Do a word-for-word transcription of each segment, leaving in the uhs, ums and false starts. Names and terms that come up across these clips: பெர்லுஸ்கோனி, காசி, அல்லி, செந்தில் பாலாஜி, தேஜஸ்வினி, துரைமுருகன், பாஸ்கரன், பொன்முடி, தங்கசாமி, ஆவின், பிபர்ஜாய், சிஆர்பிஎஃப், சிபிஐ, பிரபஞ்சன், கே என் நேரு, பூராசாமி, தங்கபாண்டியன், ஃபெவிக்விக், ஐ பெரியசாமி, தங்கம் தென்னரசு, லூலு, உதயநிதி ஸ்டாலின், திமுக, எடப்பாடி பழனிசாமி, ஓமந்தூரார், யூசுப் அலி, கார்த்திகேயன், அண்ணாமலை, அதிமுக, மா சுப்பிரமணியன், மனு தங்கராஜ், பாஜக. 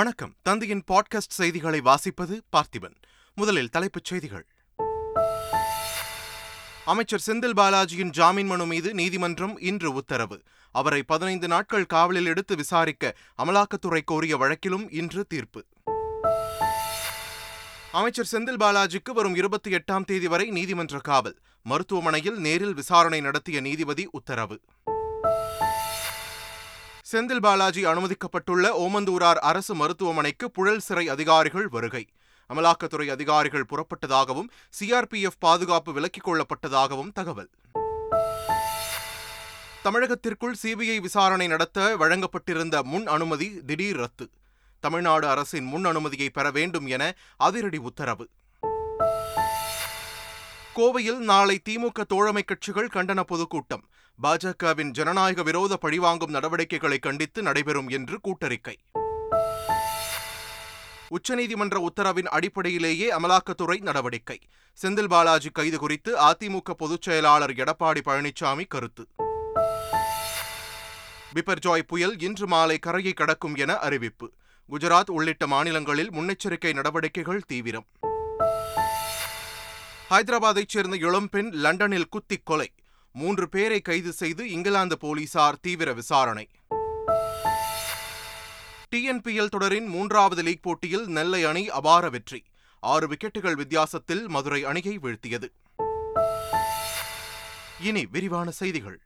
வணக்கம். தந்தையின் பாட்காஸ்ட் செய்திகளை வாசிப்பது பார்த்திபன். முதலில் தலைப்புச் செய்திகள். அமைச்சர் செந்தில் பாலாஜியின் ஜாமீன் மனு மீது நீதிமன்றம் இன்று உத்தரவு. அவரை பதினைந்து நாட்கள் காவலில் எடுத்து விசாரிக்க அமலாக்கத்துறை கோரிய வழக்கிலும் இன்று தீர்ப்பு. அமைச்சர் செந்தில் பாலாஜிக்கு வரும் இருபத்தி எட்டாம் தேதி வரை நீதிமன்ற காவல். மருத்துவமனையில் நேரில் விசாரணை நடத்திய நீதிபதி உத்தரவு. செந்தில் பாலாஜி அனுமதிக்கப்பட்டுள்ள ஓமந்தூரார் அரசு மருத்துவமனைக்கு புழல் சிறை அதிகாரிகள் வருகை. அமலாக்கத்துறை அதிகாரிகள் புறப்பட்டதாகவும் சிஆர்பிஎஃப் பாதுகாப்பு விலக்கிக் கொள்ளப்பட்டதாகவும் தகவல். தமிழகத்திற்குள் சிபிஐ விசாரணை நடத்த வழங்கப்பட்டிருந்த முன் அனுமதி திடீர் ரத்து. தமிழ்நாடு அரசின் முன் அனுமதியை பெற வேண்டும் என அதிரடி உத்தரவு. கோவையில் நாளை திமுக தோழமை கட்சிகள் கண்டன பொதுக்கூட்டம். பாஜகவின் ஜனநாயக விரோத பழிவாங்கும் நடவடிக்கைகளை கண்டித்து நடைபெறும் என்று கூட்டறிக்கை. உச்சநீதிமன்ற உத்தரவின் அடிப்படையிலேயே அமலாக்கத்துறை நடவடிக்கை. செந்தில் பாலாஜி கைது குறித்து அதிமுக பொதுச் செயலாளர் எடப்பாடி பழனிசாமி கருத்து. பிபர்ஜாய் புயல் இன்று மாலை கரையை கடக்கும் என அறிவிப்பு. குஜராத் உள்ளிட்ட மாநிலங்களில் முன்னெச்சரிக்கை நடவடிக்கைகள் தீவிரம். ஹைதராபாத்தைச் சேர்ந்த இளம்பெண் லண்டனில் குத்திக் கொலை. மூன்று பேரை கைது செய்து இங்கிலாந்து போலீசார் தீவிர விசாரணை. டிஎன்பிஎல் தொடரின் மூன்றாவது லீக் போட்டியில் நெல்லை அணி அபார வெற்றி. ஆறு விக்கெட்டுகள் வித்தியாசத்தில் மதுரை அணியை வீழ்த்தியது. இனி விரிவான செய்திகள்.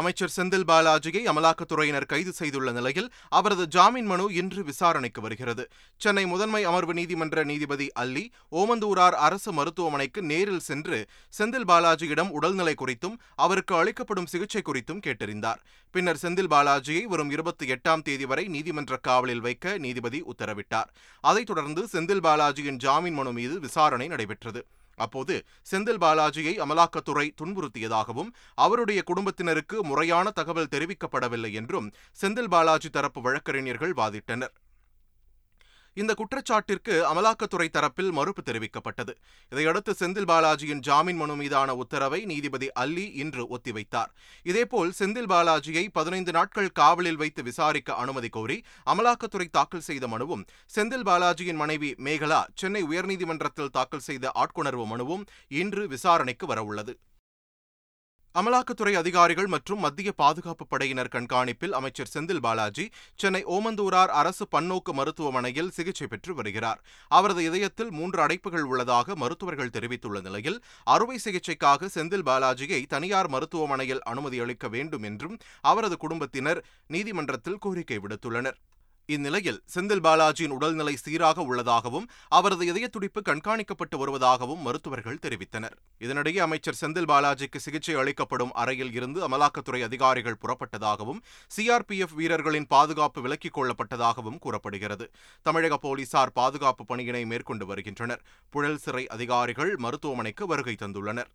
அமைச்சர் செந்தில் பாலாஜியை அமலாக்கத்துறையினர் கைது செய்துள்ள நிலையில் அவரது ஜாமீன் மனு இன்று விசாரணைக்கு வருகிறது. சென்னை முதன்மை அமர்வு நீதிமன்ற நீதிபதி அல்லி ஓமந்தூரார் அரசு மருத்துவமனைக்கு நேரில் சென்று செந்தில் பாலாஜியிடம் உடல்நிலை குறித்தும் அவருக்கு அளிக்கப்படும் சிகிச்சை குறித்தும் கேட்டறிந்தார். பின்னர் செந்தில் பாலாஜியை வரும் இருபத்தி எட்டாம் தேதி வரை நீதிமன்ற காவலில் வைக்க நீதிபதி உத்தரவிட்டார். அதைத் தொடர்ந்து செந்தில் பாலாஜியின் ஜாமீன் மனு மீது விசாரணை நடைபெற்றது. அப்போது செந்தில் பாலாஜியை அமலாக்கத்துறை துன்புறுத்தியதாகவும் அவருடைய குடும்பத்தினருக்கு முறையான தகவல் தெரிவிக்கப்படவில்லை என்றும் செந்தில் பாலாஜி தரப்பு வழக்கறிஞர்கள் வாதிட்டனர். இந்த குற்றச்சாட்டிற்கு அமலாக்கத்துறை தரப்பில் மறுப்பு தெரிவிக்கப்பட்டது. இதையடுத்து செந்தில் பாலாஜியின் ஜாமீன் மனு மீதான உத்தரவை நீதிபதி அல்லி இன்று ஒத்திவைத்தார். இதேபோல் செந்தில் பாலாஜியை பதினைந்து நாட்கள் காவலில் வைத்து விசாரிக்க அனுமதி கோரி அமலாக்கத்துறை தாக்கல் செய்த மனுவும், செந்தில் பாலாஜியின் மனைவி மேகலா சென்னை உயர்நீதிமன்றத்தில் தாக்கல் செய்த ஆட்கொணர்வு மனுவும் இன்று விசாரணைக்கு வரவுள்ளது. அமலாக்கத்துறை அதிகாரிகள் மற்றும் மத்திய பாதுகாப்பு படையினர் கண்காணிப்பில் அமைச்சர் செந்தில் பாலாஜி சென்னை ஓமந்தூரார் அரசு பன்னோக்கு மருத்துவமனையில் சிகிச்சை பெற்று வருகிறார். அவரது இதயத்தில் மூன்று அடைப்புகள் உள்ளதாக மருத்துவர்கள் தெரிவித்துள்ள நிலையில் அறுவை சிகிச்சைக்காக செந்தில் பாலாஜியை தனியார் மருத்துவமனையில் அனுமதி அளிக்க வேண்டும் என்றும் அவரது குடும்பத்தினர் நீதிமன்றத்தில் கோரிக்கை விடுத்துள்ளனர். இந்நிலையில் செந்தில் பாலாஜியின் உடல்நிலை சீராக உள்ளதாகவும் அவரது இதயத்துடிப்பு கண்காணிக்கப்பட்டு வருவதாகவும் மருத்துவர்கள் தெரிவித்தனர். இதனிடையே அமைச்சர் செந்தில் பாலாஜிக்கு சிகிச்சை அளிக்கப்படும் அறையில் இருந்து அமலாக்கத்துறை அதிகாரிகள் புறப்பட்டதாகவும் சிஆர்பிஎஃப் வீரர்களின் பாதுகாப்பு விலக்கிக் கொள்ளப்பட்டதாகவும் கூறப்படுகிறது. தமிழக போலீசார் பாதுகாப்பு பணியினை மேற்கொண்டு வருகின்றனர். புழல் சிறை அதிகாரிகள் மருத்துவமனைக்கு வருகை தந்துள்ளனர்.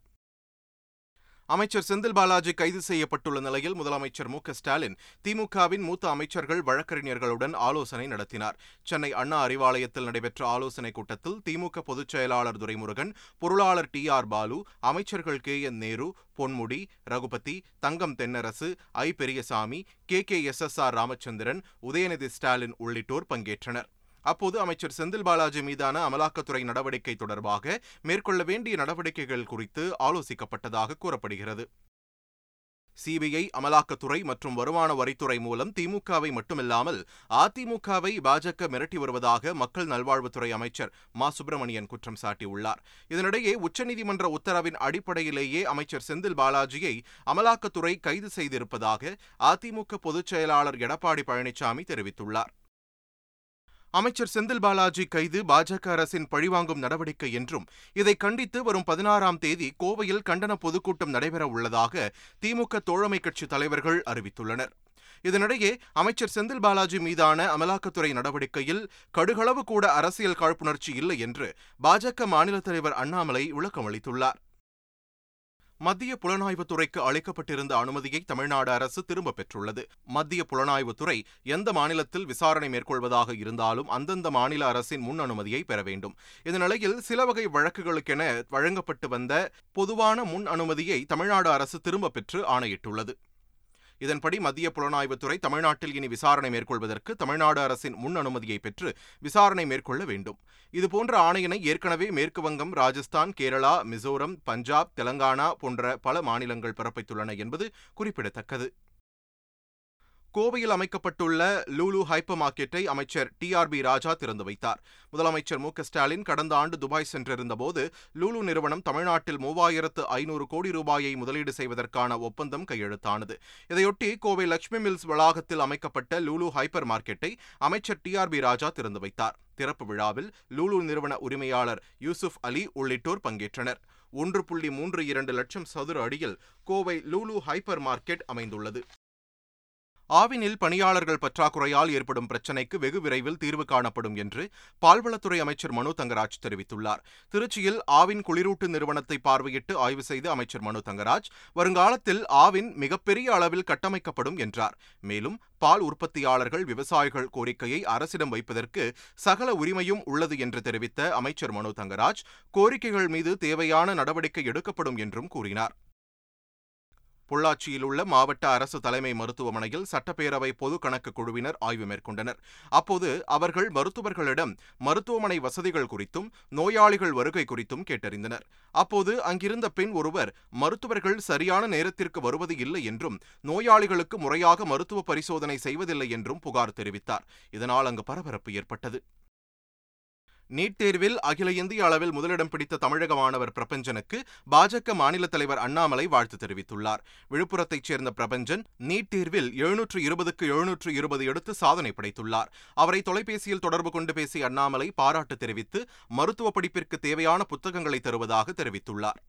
அமைச்சர் செந்தில் பாலாஜி கைது செய்யப்பட்டுள்ள நிலையில் முதலமைச்சர் மு க ஸ்டாலின் திமுகவின் மூத்த அமைச்சர்கள் வழக்கறிஞர்களுடன் ஆலோசனை நடத்தினார். சென்னை அண்ணா அறிவாலயத்தில் நடைபெற்ற ஆலோசனைக் கூட்டத்தில் திமுக பொதுச் செயலாளர் துரைமுருகன், பொருளாளர் டி ஆர் பாலு, அமைச்சர்கள் கே என் நேரு, பொன்முடி, Raghupathi, தங்கம் தென்னரசு, ஐ பெரியசாமி, K K S S R Ramachandran, உதயநிதி ஸ்டாலின் உள்ளிட்டோர் பங்கேற்றனர். அப்போது அமைச்சர் செந்தில் பாலாஜி மீதான அமலாக்கத்துறை நடவடிக்கை தொடர்பாக மேற்கொள்ள வேண்டிய நடவடிக்கைகள் குறித்து ஆலோசிக்கப்பட்டதாக கூறப்படுகிறது. சிபிஐ, அமலாக்கத்துறை மற்றும் வருமான வரித்துறை மூலம் திமுகவை மட்டுமில்லாமல் அதிமுகவை பாஜக மிரட்டி வருவதாக மக்கள் நல்வாழ்வுத்துறை அமைச்சர் மா சுப்பிரமணியன் குற்றம் சாட்டியுள்ளார். இதனிடையே உச்சநீதிமன்ற உத்தரவின் அடிப்படையிலேயே அமைச்சர் செந்தில் பாலாஜியை அமலாக்கத்துறை கைது செய்திருப்பதாக அதிமுக பொதுச் செயலாளர் எடப்பாடி பழனிசாமி தெரிவித்துள்ளார். அமைச்சர் செந்தில் பாலாஜி கைது பாஜக அரசின் பழிவாங்கும் நடவடிக்கை என்றும் இதை கண்டித்து வரும் பதினாறாம் தேதி கோவையில் கண்டன பொதுக்கூட்டம் நடைபெற உள்ளதாக திமுக தோழமை கட்சி தலைவர்கள் அறிவித்துள்ளனர். இதனிடையே அமைச்சர் செந்தில் பாலாஜி மீதான அமலாக்கத்துறை நடவடிக்கையில் கடுகளவு கூட அரசியல் காழ்ப்புணர்ச்சி இல்லை என்று பாஜக மாநில தலைவர் அண்ணாமலை விளக்கம் அளித்துள்ளார். மத்திய புலனாய்வுத்துறைக்கு அளிக்கப்பட்டிருந்த அனுமதியை தமிழ்நாடு அரசு திரும்பப் பெற்றுள்ளது. மத்திய புலனாய்வுத்துறை எந்த மாநிலத்தில் விசாரணை மேற்கொள்வதாக இருந்தாலும் அந்தந்த மாநில அரசின் முன் அனுமதியை பெற வேண்டும். இந்நிலையில் சில வகை வழக்குகளுக்கென வழங்கப்பட்டு வந்த பொதுவான முன் அனுமதியை தமிழ்நாடு அரசு திரும்பப் பெற்று ஆணையிட்டுள்ளது. இதன்படி மத்திய புலனாய்வுத்துறை தமிழ்நாட்டில் இனி விசாரணை மேற்கொள்வதற்கு தமிழ்நாடு அரசின் முன் அனுமதியை பெற்று விசாரணை மேற்கொள்ள வேண்டும். இதுபோன்ற ஆணையினை ஏற்கனவே மேற்குவங்கம், ராஜஸ்தான், கேரளா, மிசோரம், பஞ்சாப், தெலங்கானா போன்ற பல மாநிலங்கள் பிறப்பித்துள்ளன என்பது குறிப்பிடத்தக்கது. கோவையில் அமைக்கப்பட்டுள்ள லூலு ஹைப்பர் மார்க்கெட்டை அமைச்சர் டி ஆர் பி ராஜா திறந்து வைத்தார். முதலமைச்சர் மு க ஸ்டாலின் கடந்த ஆண்டு துபாய் சென்றிருந்தபோது லூலு நிறுவனம் தமிழ்நாட்டில் மூவாயிரத்து ஐநூறு கோடி ரூபாயை முதலீடு செய்வதற்கான ஒப்பந்தம் கையெழுத்தானது. இதையொட்டி கோவை லட்சுமி மில்ஸ் வளாகத்தில் அமைக்கப்பட்ட லூலு ஹைப்பர் மார்க்கெட்டை அமைச்சர் டி ஆர் பி ராஜா திறந்து வைத்தார். திறப்பு விழாவில் லூலு நிறுவன உரிமையாளர் யூசுப் அலி உள்ளிட்டோர் பங்கேற்றனர். ஒன்று புள்ளி மூன்று இரண்டு லட்சம் சதுர அடியில் கோவை லூலு ஹைப்பர் மார்க்கெட் அமைந்துள்ளது. ஆவினில் பணியாளர்கள் பற்றாக்குறையால் ஏற்படும் பிரச்சினைக்கு வெகு விரைவில் தீர்வு காணப்படும் என்று பால்வளத்துறை அமைச்சர் மனு தங்கராஜ் தெரிவித்துள்ளார். திருச்சியில் ஆவின் குளிரூட்டு நிறுவனத்தை பார்வையிட்டு ஆய்வு செய்த அமைச்சர் மனு தங்கராஜ், வருங்காலத்தில் ஆவின் மிகப்பெரிய அளவில் கட்டமைக்கப்படும் என்றார். மேலும் பால் உற்பத்தியாளர்கள் விவசாயிகள் கோரிக்கையை அரசிடம் வைப்பதற்கு சகல உரிமையும் உள்ளது என்று தெரிவித்த அமைச்சர் மனு தங்கராஜ், கோரிக்கைகள் மீது தேவையான நடவடிக்கை எடுக்கப்படும் என்றும் கூறினார். பொள்ளாச்சியில் உள்ள மாவட்ட அரசு தலைமை மருத்துவமனையில் சட்டப்பேரவை பொது கணக்கு குழுவினர் ஆய்வு மேற்கொண்டனர். அப்போது அவர்கள் மருத்துவர்களிடம் மருத்துவமனை வசதிகள் குறித்தும் நோயாளிகள் வருகை குறித்தும் கேட்டறிந்தனர். அப்போது அங்கிருந்த பெண் ஒருவர், மருத்துவர்கள் சரியான நேரத்திற்கு வருவது இல்லை என்றும் நோயாளிகளுக்கு முறையாக மருத்துவ பரிசோதனை செய்வதில்லை என்றும் புகார் தெரிவித்தார். இதனால் அங்கு பரபரப்பு ஏற்பட்டது. நீட் தேர்வில் அகில இந்திய அளவில் முதலிடம் பிடித்த தமிழக மாணவர் பிரபஞ்சனுக்கு பாஜக மாநில தலைவர் அண்ணாமலை வாழ்த்து தெரிவித்துள்ளார். விழுப்புரத்தைச் சேர்ந்த பிரபஞ்சன் நீட் தேர்வில் எழுநூற்று இருபதுக்கு எழுநூற்று இருபது எடுத்து சாதனை படைத்துள்ளார். அவரை தொலைபேசியில் தொடர்பு கொண்டு பேசிய அண்ணாமலை பாராட்டு தெரிவித்து மருத்துவ படிப்பிற்கு தேவையான புத்தகங்களை தருவதாக தெரிவித்துள்ளார்.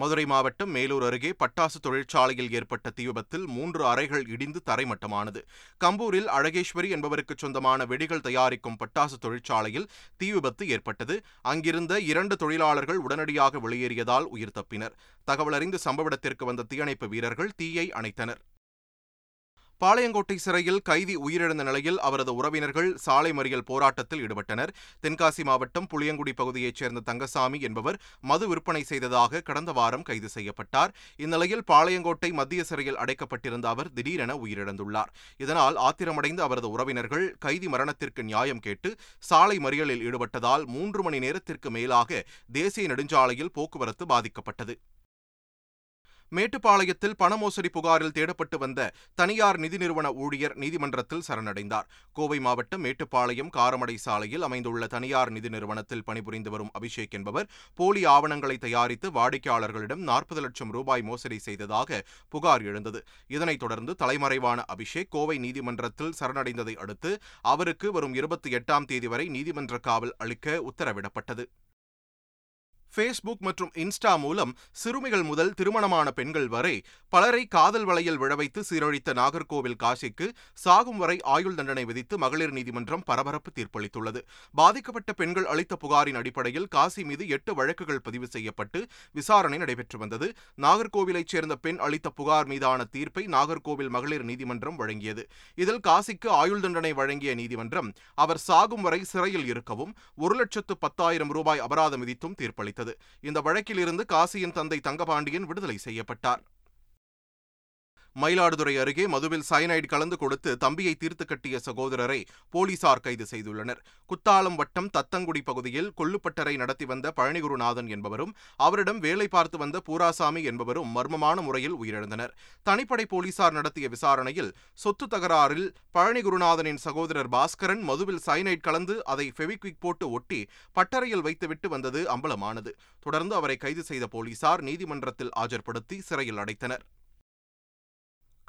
மதுரை மாவட்டம் மேலூர் அருகே பட்டாசு தொழிற்சாலையில் ஏற்பட்ட தீ விபத்தில் மூன்று அறைகள் இடிந்து தரைமட்டமானது. கம்பூரில் அழகேஸ்வரி என்பவருக்கு சொந்தமான வெடிகள் தயாரிக்கும் பட்டாசு தொழிற்சாலையில் தீ விபத்து ஏற்பட்டது. அங்கிருந்த இரண்டு தொழிலாளர்கள் உடனடியாக வெளியேறியதால் உயிர் தப்பினர். தகவலறிந்து சம்பவ இடத்திற்கு வந்த தீயணைப்பு வீரர்கள் தீயை அணைத்தனர். பாளையங்கோட்டை சிறையில் கைதி உயிரிழந்த நிலையில் அவரது உறவினர்கள் சாலை மறியல் போராட்டத்தில் ஈடுபட்டனர். தென்காசி மாவட்டம் புளியங்குடி பகுதியைச் சேர்ந்த தங்கசாமி என்பவர் மது விற்பனை செய்ததாக கடந்த வாரம் கைது செய்யப்பட்டார். இந்நிலையில் பாளையங்கோட்டை மத்திய சிறையில் அடைக்கப்பட்டிருந்த அவர் திடீரென உயிரிழந்துள்ளார். இதனால் ஆத்திரமடைந்த அவரது உறவினர்கள் கைதி மரணத்திற்கு நியாயம் கேட்டு சாலை மறியலில் ஈடுபட்டதால் மூன்று மணி நேரத்திற்கு மேலாக தேசிய நெடுஞ்சாலையில் போக்குவரத்து பாதிக்கப்பட்டது. மேட்டுப்பாளையத்தில் பணமோசடி புகாரில் தேடப்பட்டு வந்த தனியார் நிதி நிறுவன ஊழியர் நீதிமன்றத்தில் சரணடைந்தார். கோவை மாவட்டம் மேட்டுப்பாளையம் காரமடை சாலையில் அமைந்துள்ள தனியார் நிதி நிறுவனத்தில் பணிபுரிந்து வரும் அபிஷேக் என்பவர் போலி ஆவணங்களை தயாரித்து வாடிக்கையாளர்களிடம் நாற்பது லட்சம் ரூபாய் மோசடி செய்ததாக புகார் எழுந்தது. இதனைத் தொடர்ந்து தலைமறைவான அபிஷேக் கோவை நீதிமன்றத்தில் சரணடைந்ததை அடுத்து அவருக்கு வரும் இருபத்தி எட்டாம் தேதி வரை நீதிமன்ற காவல் அளிக்க உத்தரவிடப்பட்டது. ஃபேஸ்புக் மற்றும் இன்ஸ்டா மூலம் சிறுமிகள் முதல் திருமணமான பெண்கள் வரை பலரை காதல் வலையில் விழவைத்து சீரழித்த நாகர்கோவில் காசிக்கு சாகும் வரை ஆயுள் தண்டனை விதித்து மகளிர் நீதிமன்றம் பரபரப்பு தீர்ப்பளித்துள்ளது. பாதிக்கப்பட்ட பெண்கள் அளித்த புகாரின் அடிப்படையில் காசி மீது எட்டு வழக்குகள் பதிவு செய்யப்பட்டு விசாரணை நடைபெற்று வந்தது. நாகர்கோவிலைச் சேர்ந்த பெண் அளித்த புகார் மீதான தீர்ப்பை நாகர்கோவில் மகளிர் நீதிமன்றம் வழங்கியது. இதில் காசிக்கு ஆயுள் தண்டனை வழங்கிய நீதிமன்றம் அவர் சாகும் வரை சிறையில் இருக்கவும் ஒரு லட்சத்து பத்தாயிரம் ரூபாய் அபராதம் விதித்தும் தீர்ப்பளித்தது. இந்த வழக்கில் இருந்து காசியின் தந்தை தங்கபாண்டியன் விடுதலை செய்யப்பட்டார். மயிலாடுதுறை அருகே மதுவில் சயனைடு கலந்து கொடுத்து தம்பியை தீர்த்து கட்டிய சகோதரரை போலீசார் கைது செய்துள்ளனர். குத்தாலம் வட்டம் தத்தங்குடி பகுதியில் கொள்ளுப்பட்டறை நடத்தி வந்த பழனிகுருநாதன் என்பவரும் அவரிடம் வேலை பார்த்து வந்த பூராசாமி என்பவரும் மர்மமான முறையில் உயிரிழந்தனர். தனிப்படை போலீசார் நடத்திய விசாரணையில் சொத்து தகராறில் பழனிகுருநாதனின் சகோதரர் பாஸ்கரன் மதுவில் சயனைடு கலந்து அதை ஃபெவிக்விக் போட்டு ஒட்டி பட்டறையில் வைத்துவிட்டு வந்தது அம்பலமானது. தொடர்ந்து அவரை கைது செய்த போலீசார் நீதிமன்றத்தில் ஆஜர்படுத்தி சிறையில் அடைத்தனர்.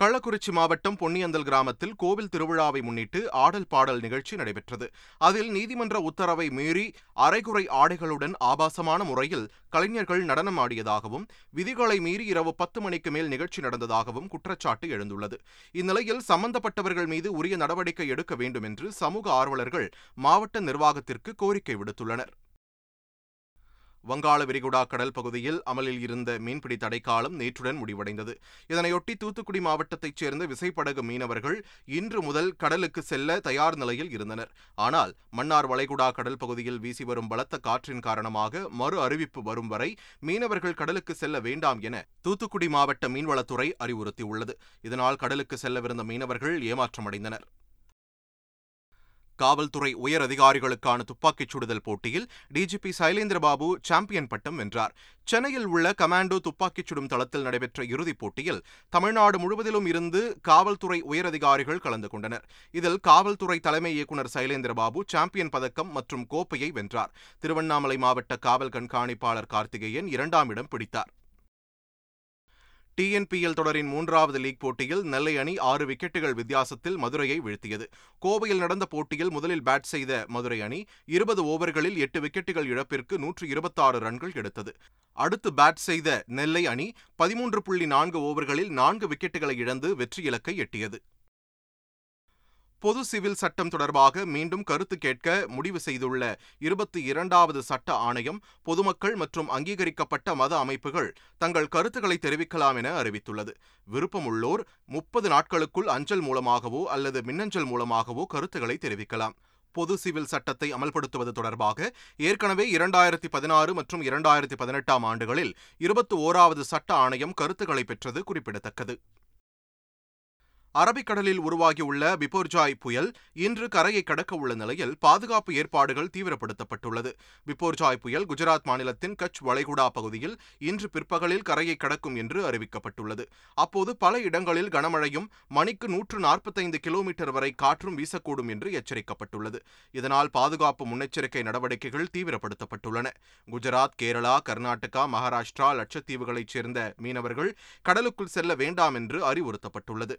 கள்ளக்குறிச்சி மாவட்டம் பொன்னியந்தல் கிராமத்தில் கோவில் திருவிழாவை முன்னிட்டு ஆடல் பாடல் நிகழ்ச்சி நடைபெற்றது. அதில் நீதிமன்ற உத்தரவை மீறி அரைகுறை ஆடைகளுடன் ஆபாசமான முறையில் கலைஞர்கள் நடனம் ஆடியதாகவும் விதிகளை மீறி இரவு பத்து மணிக்கு மேல் நிகழ்ச்சி நடந்ததாகவும் குற்றச்சாட்டு எழுந்துள்ளது. இந்நிலையில் சம்பந்தப்பட்டவர்கள் மீது உரிய நடவடிக்கை எடுக்க வேண்டும் என்று சமூக ஆர்வலர்கள் மாவட்ட நிர்வாகத்திற்கு கோரிக்கை விடுத்துள்ளனர். வங்காள விரிகுடா கடல் பகுதியில் அமலில் இருந்த மீன்பிடி தடைக்காலம் நேற்றுடன் முடிவடைந்தது. இதனையொட்டி தூத்துக்குடி மாவட்டத்தைச் சேர்ந்த விசைப்படகு மீனவர்கள் இன்று முதல் கடலுக்கு செல்ல தயார் நிலையில் இருந்தனர். ஆனால் மன்னார் வளைகுடா கடல் பகுதியில் வீசி வரும் பலத்த காற்றின் காரணமாக மறு அறிவிப்பு வரும் வரை மீனவர்கள் கடலுக்கு செல்ல வேண்டாம் என தூத்துக்குடி மாவட்ட மீன்வளத்துறை அறிவுறுத்தியுள்ளது. இதனால் கடலுக்கு செல்லவிருந்த மீனவர்கள் ஏமாற்றமடைந்தனர். காவல்துறை உயர் அதிகாரிகளுக்கான துப்பாக்கிச் சுடுதல் போட்டியில் டிஜிபி சைலேந்திரபாபு சாம்பியன் பட்டம் வென்றார். சென்னையில் உள்ள கமாண்டோ துப்பாக்கிச் சுடும் தளத்தில் நடைபெற்ற இறுதிப் போட்டியில் தமிழ்நாடு முழுவதிலும் இருந்து காவல்துறை உயரதிகாரிகள் கலந்து கொண்டனர். இதில் காவல்துறை தலைமை இயக்குநர் சைலேந்திரபாபு சாம்பியன் பதக்கம் மற்றும் கோப்பையை வென்றார். திருவண்ணாமலை மாவட்ட காவல் கண்காணிப்பாளர் கார்த்திகேயன் இரண்டாம் இடம் பிடித்தார். டிஎன்பிஎல் தொடரின் மூன்றாவது லீக் போட்டியில் நெல்லை அணி ஆறு விக்கெட்டுகள் வித்தியாசத்தில் மதுரையை வீழ்த்தியது. கோவையில் நடந்த போட்டியில் முதலில் பேட் செய்த மதுரை அணி இருபது ஓவர்களில் எட்டு விக்கெட்டுகள் இழப்பிற்கு நூற்று இருபத்தாறு ரன்கள் எடுத்தது. அடுத்து பேட் செய்த நெல்லை அணி பதிமூன்று புள்ளி நான்கு ஓவர்களில் நான்கு விக்கெட்டுகளை இழந்து வெற்றி இலக்கை எட்டியது. பொது சிவில் சட்டம் தொடர்பாக மீண்டும் கருத்து கேட்க முடிவு செய்துள்ள இருபத்தி இரண்டாவது சட்ட ஆணையம் பொதுமக்கள் மற்றும் அங்கீகரிக்கப்பட்ட மத அமைப்புகள் தங்கள் கருத்துக்களை தெரிவிக்கலாம் என அறிவித்துள்ளது. விருப்பமுள்ளோர் முப்பது நாட்களுக்குள் அஞ்சல் மூலமாகவோ அல்லது மின்னஞ்சல் மூலமாகவோ கருத்துக்களை தெரிவிக்கலாம். பொது சிவில் சட்டத்தை அமல்படுத்துவது தொடர்பாக ஏற்கனவே இரண்டாயிரத்தி பதினாறு மற்றும் இரண்டாயிரத்தி பதினெட்டாம் ஆண்டுகளில் இருபத்தி ஓராவது சட்ட ஆணையம் கருத்துக்களை பெற்றது குறிப்பிடத்தக்கது. அரபிக்கடலில் உருவாகியுள்ள பிபர்ஜாய் புயல் இன்று கரையை கடக்க உள்ள நிலையில் பாதுகாப்பு ஏற்பாடுகள் தீவிரப்படுத்தப்பட்டுள்ளது. பிபர்ஜாய் புயல் குஜராத் மாநிலத்தின் கட்ச் வளைகுடா பகுதியில் இன்று பிற்பகலில் கரையை கடக்கும் என்று அறிவிக்கப்பட்டுள்ளது. அப்போது பல இடங்களில் கனமழையும் மணிக்கு நூற்று நாற்பத்தைந்து கிலோமீட்டர் வரை காற்றும் வீசக்கூடும் என்று எச்சரிக்கப்பட்டுள்ளது. இதனால் பாதுகாப்பு முன்னெச்சரிக்கை நடவடிக்கைகள் தீவிரப்படுத்தப்பட்டுள்ளன. குஜராத், கேரளா, கர்நாடகா, மகாராஷ்டிரா, லட்சத்தீவுகளைச் சேர்ந்த மீனவர்கள் கடலுக்குள் செல்ல வேண்டாம் என்று அறிவுறுத்தப்பட்டுள்ளது.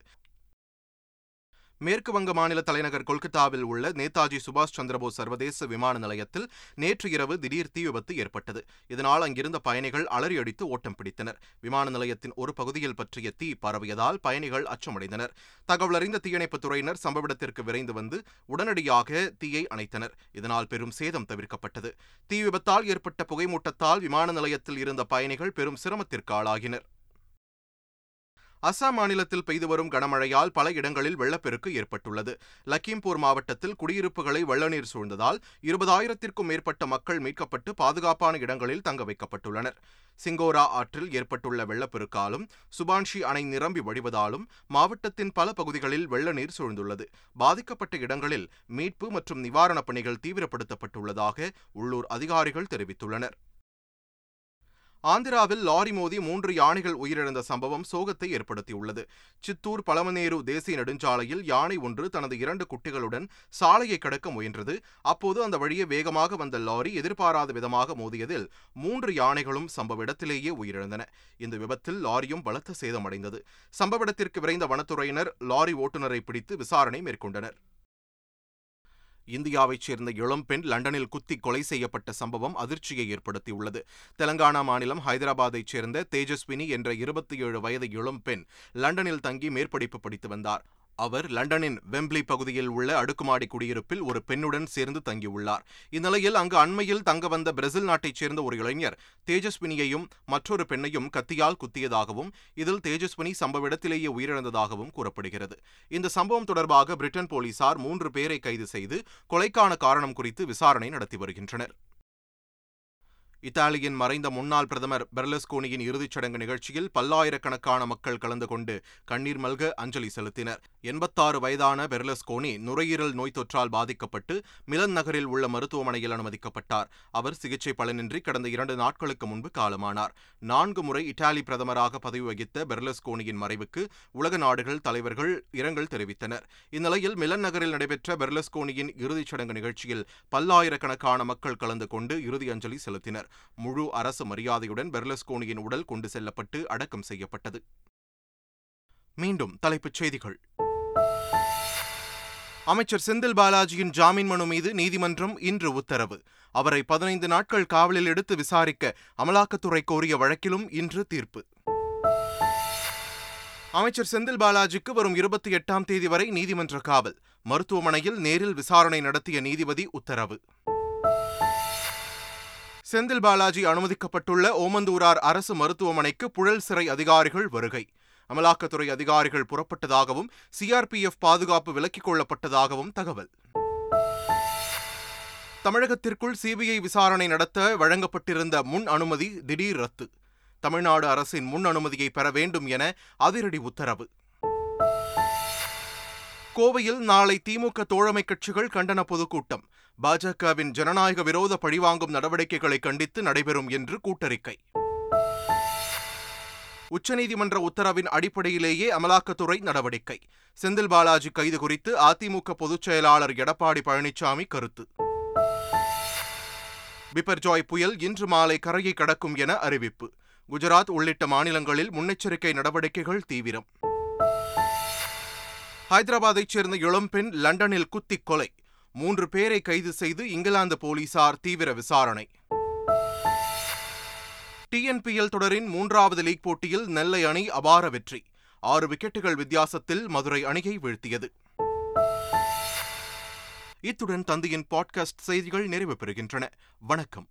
மேற்கு வங்க மாநில தலைநகர் கொல்கத்தாவில் உள்ள நேதாஜி சுபாஷ் சந்திரபோஸ் சர்வதேச விமான நிலையத்தில் நேற்று இரவு திடீர் தீ விபத்து ஏற்பட்டது. இதனால் அங்கிருந்த பயணிகள் அலறியடித்து ஓட்டம் பிடித்தனர். விமான நிலையத்தின் ஒரு பகுதியில் பற்றிய தீ பரவியதால் பயணிகள் அச்சமடைந்தனர். தகவலறிந்த தீயணைப்புத் துறையினர் சம்பவ இடத்திற்கு விரைந்து வந்து உடனடியாக தீயை அணைத்தனர். இதனால் பெரும் சேதம் தவிர்க்கப்பட்டது. தீ விபத்தால் ஏற்பட்ட புகைமூட்டத்தால் விமான நிலையத்தில் இருந்த பயணிகள் பெரும் சிரமத்திற்கு ஆளாகினர். அசாம் மாநிலத்தில் பெய்து வரும் கனமழையால் பல இடங்களில் வெள்ளப்பெருக்கு ஏற்பட்டுள்ளது. லக்கிம்பூர் மாவட்டத்தில் குடியிருப்புகளை வெள்ளநீர் சூழ்ந்ததால் இருபதாயிரத்திற்கும் மேற்பட்ட மக்கள் மீட்கப்பட்டு பாதுகாப்பான இடங்களில் தங்க வைக்கப்பட்டுள்ளனர். சிங்கோரா ஆற்றில் ஏற்பட்டுள்ள வெள்ளப்பெருக்காலும் சுபான்ஷி அணை நிரம்பி வழிவதாலும் மாவட்டத்தின் பல பகுதிகளில் வெள்ளநீர் சூழ்ந்துள்ளது. பாதிக்கப்பட்ட இடங்களில் மீட்பு மற்றும் நிவாரணப் பணிகள் தீவிரப்படுத்தப்பட்டுள்ளதாக உள்ளூர் அதிகாரிகள் தெரிவித்துள்ளனர். ஆந்திராவில் லாரி மோதி மூன்று யானைகள் உயிரிழந்த சம்பவம் சோகத்தை ஏற்படுத்தியுள்ளது. சித்தூர் பழமநேரு தேசிய நெடுஞ்சாலையில் யானை ஒன்று தனது இரண்டு குட்டிகளுடன் சாலையை கடக்க முயன்றது. அப்போது அந்த வழியே வேகமாக வந்த லாரி எதிர்பாராத விதமாக மோதியதில் மூன்று யானைகளும் சம்பவ இடத்திலேயே உயிரிழந்தன. இந்த விபத்தில் லாரியும் பலத்த சேதமடைந்தது. சம்பவ இடத்திற்கு விரைந்த வனத்துறையினர் லாரி ஓட்டுநரை பிடித்து விசாரணை மேற்கொண்டனர். இந்தியாவைச் சேர்ந்த இளம் பெண் லண்டனில் குத்தி கொலை செய்யப்பட்ட சம்பவம் அதிர்ச்சியை ஏற்படுத்தியுள்ளது. தெலங்கானா மாநிலம் ஹைதராபாத்தைச் சேர்ந்த தேஜஸ்வினி என்ற இருபத்தி ஏழு வயது இளம் பெண் லண்டனில் தங்கி மேற்படிப்பு படித்து வந்தார். அவர் லண்டனின் வெம்ப்ளி பகுதியில் உள்ள அடுக்குமாடி குடியிருப்பில் ஒரு பெண்ணுடன் சேர்ந்து தங்கியுள்ளார். இந்நிலையில் அங்கு அண்மையில் தங்க வந்த பிரேசில் நாட்டைச் சேர்ந்த ஒரு இளைஞர் தேஜஸ்வினியையும் மற்றொரு பெண்ணையும் கத்தியால் குத்தியதாகவும் இதில் தேஜஸ்வினி சம்பவ இடத்திலேயே உயிரிழந்ததாகவும் கூறப்படுகிறது. இந்த சம்பவம் தொடர்பாக பிரிட்டன் போலீசார் மூன்று பேரை கைது செய்து கொலைக்கான காரணம் குறித்து விசாரணை நடத்தி வருகின்றனர். இத்தாலியின் மறைந்த முன்னாள் பிரதமர் பெர்லுஸ்கோனியின் இறுதிச் சடங்கு நிகழ்ச்சியில் பல்லாயிரக்கணக்கான மக்கள் கலந்து கொண்டு கண்ணீர் மல்க அஞ்சலி செலுத்தினர். எண்பத்தாறு வயதான பெர்லுஸ்கோனி நுரையீரல் நோய் தொற்றால் பாதிக்கப்பட்டு மிலன் நகரில் உள்ள மருத்துவமனையில் அனுமதிக்கப்பட்டார். அவர் சிகிச்சை பலனின்றி கடந்த இரண்டு நாட்களுக்கு முன்பு காலமானார். நான்கு முறை இத்தாலி பிரதமராக பதவி வகித்த பெர்லுஸ்கோனியின் மறைவுக்கு உலக நாடுகள் தலைவர்கள் இரங்கல் தெரிவித்தனர். இந்நிலையில் மிலன் நகரில் நடைபெற்ற பெர்லுஸ்கோனியின் இறுதிச் சடங்கு நிகழ்ச்சியில் பல்லாயிரக்கணக்கான மக்கள் கலந்து கொண்டு இறுதி அஞ்சலி செலுத்தினர். முழு அரசு மரியாதையுடன் பெர்லுஸ்கோனியின் உடல் கொண்டு செல்லப்பட்டு அடக்கம் செய்யப்பட்டது. மீண்டும் தலைப்புச் செய்திகள். அமைச்சர் செந்தில் பாலாஜியின் ஜாமீன் மனு மீது நீதிமன்றம் இன்று உத்தரவு. அவரை பதினைந்து நாட்கள் காவலில் எடுத்து விசாரிக்க அமலாக்கத்துறை கோரிய வழக்கிலும் இன்று தீர்ப்பு. அமைச்சர் செந்தில் பாலாஜிக்கு வரும் இருபத்தி எட்டாம் தேதி வரை நீதிமன்ற காவல். மருத்துவமனையில் நேரில் விசாரணை நடத்திய நீதிபதி உத்தரவு. செந்தில் பாலாஜி அனுமதிக்கப்பட்டுள்ள ஓமந்தூரார் அரசு மருத்துவமனைக்கு புழல் சிறை அதிகாரிகள் வருகை. அமலாக்கத்துறை அதிகாரிகள் புறப்பட்டதாகவும் சிஆர்பிஎஃப் பாதுகாப்பு விலக்கிக் கொள்ளப்பட்டதாகவும் தகவல். தமிழகத்திற்குள் சிபிஐ விசாரணை நடத்த வழங்கப்பட்டிருந்த முன் அனுமதி திடீர் ரத்து. தமிழ்நாடு அரசின் முன் அனுமதியை பெற வேண்டும் என அதிரடி உத்தரவு. கோவையில் நாளை திமுக தோழமை கட்சிகள் கண்டன பொதுக்கூட்டம். பாஜகவின் ஜனநாயக விரோத பழிவாங்கும் நடவடிக்கைகளை கண்டித்து நடைபெறும் என்று கூட்டறிக்கை. உச்சநீதிமன்ற உத்தரவின் அடிப்படையிலேயே அமலாக்கத்துறை நடவடிக்கை. செந்தில் பாலாஜி கைது குறித்து அதிமுக பொதுச் செயலாளர் எடப்பாடி பழனிசாமி கருத்து. பிபர்ஜாய் புயல் இன்று மாலை கரையை கடக்கும் என அறிவிப்பு. குஜராத் உள்ளிட்ட மாநிலங்களில் முன்னெச்சரிக்கை நடவடிக்கைகள் தீவிரம். ஹைதராபாத்தைச் சேர்ந்த இளம்பெண் லண்டனில் குத்திக் கொலை. மூன்று பேரை கைது செய்து இங்கிலாந்து போலீசார் தீவிர விசாரணை. டிஎன்பிஎல் தொடரின் மூன்றாவது லீக் போட்டியில் நெல்லை அணி அபார வெற்றி. ஆறு விக்கெட்டுகள் வித்தியாசத்தில் மதுரை அணியை வீழ்த்தியது. இத்துடன் தந்தையின் பாட்காஸ்ட் செய்திகள் நிறைவு பெறுகின்றன. வணக்கம்.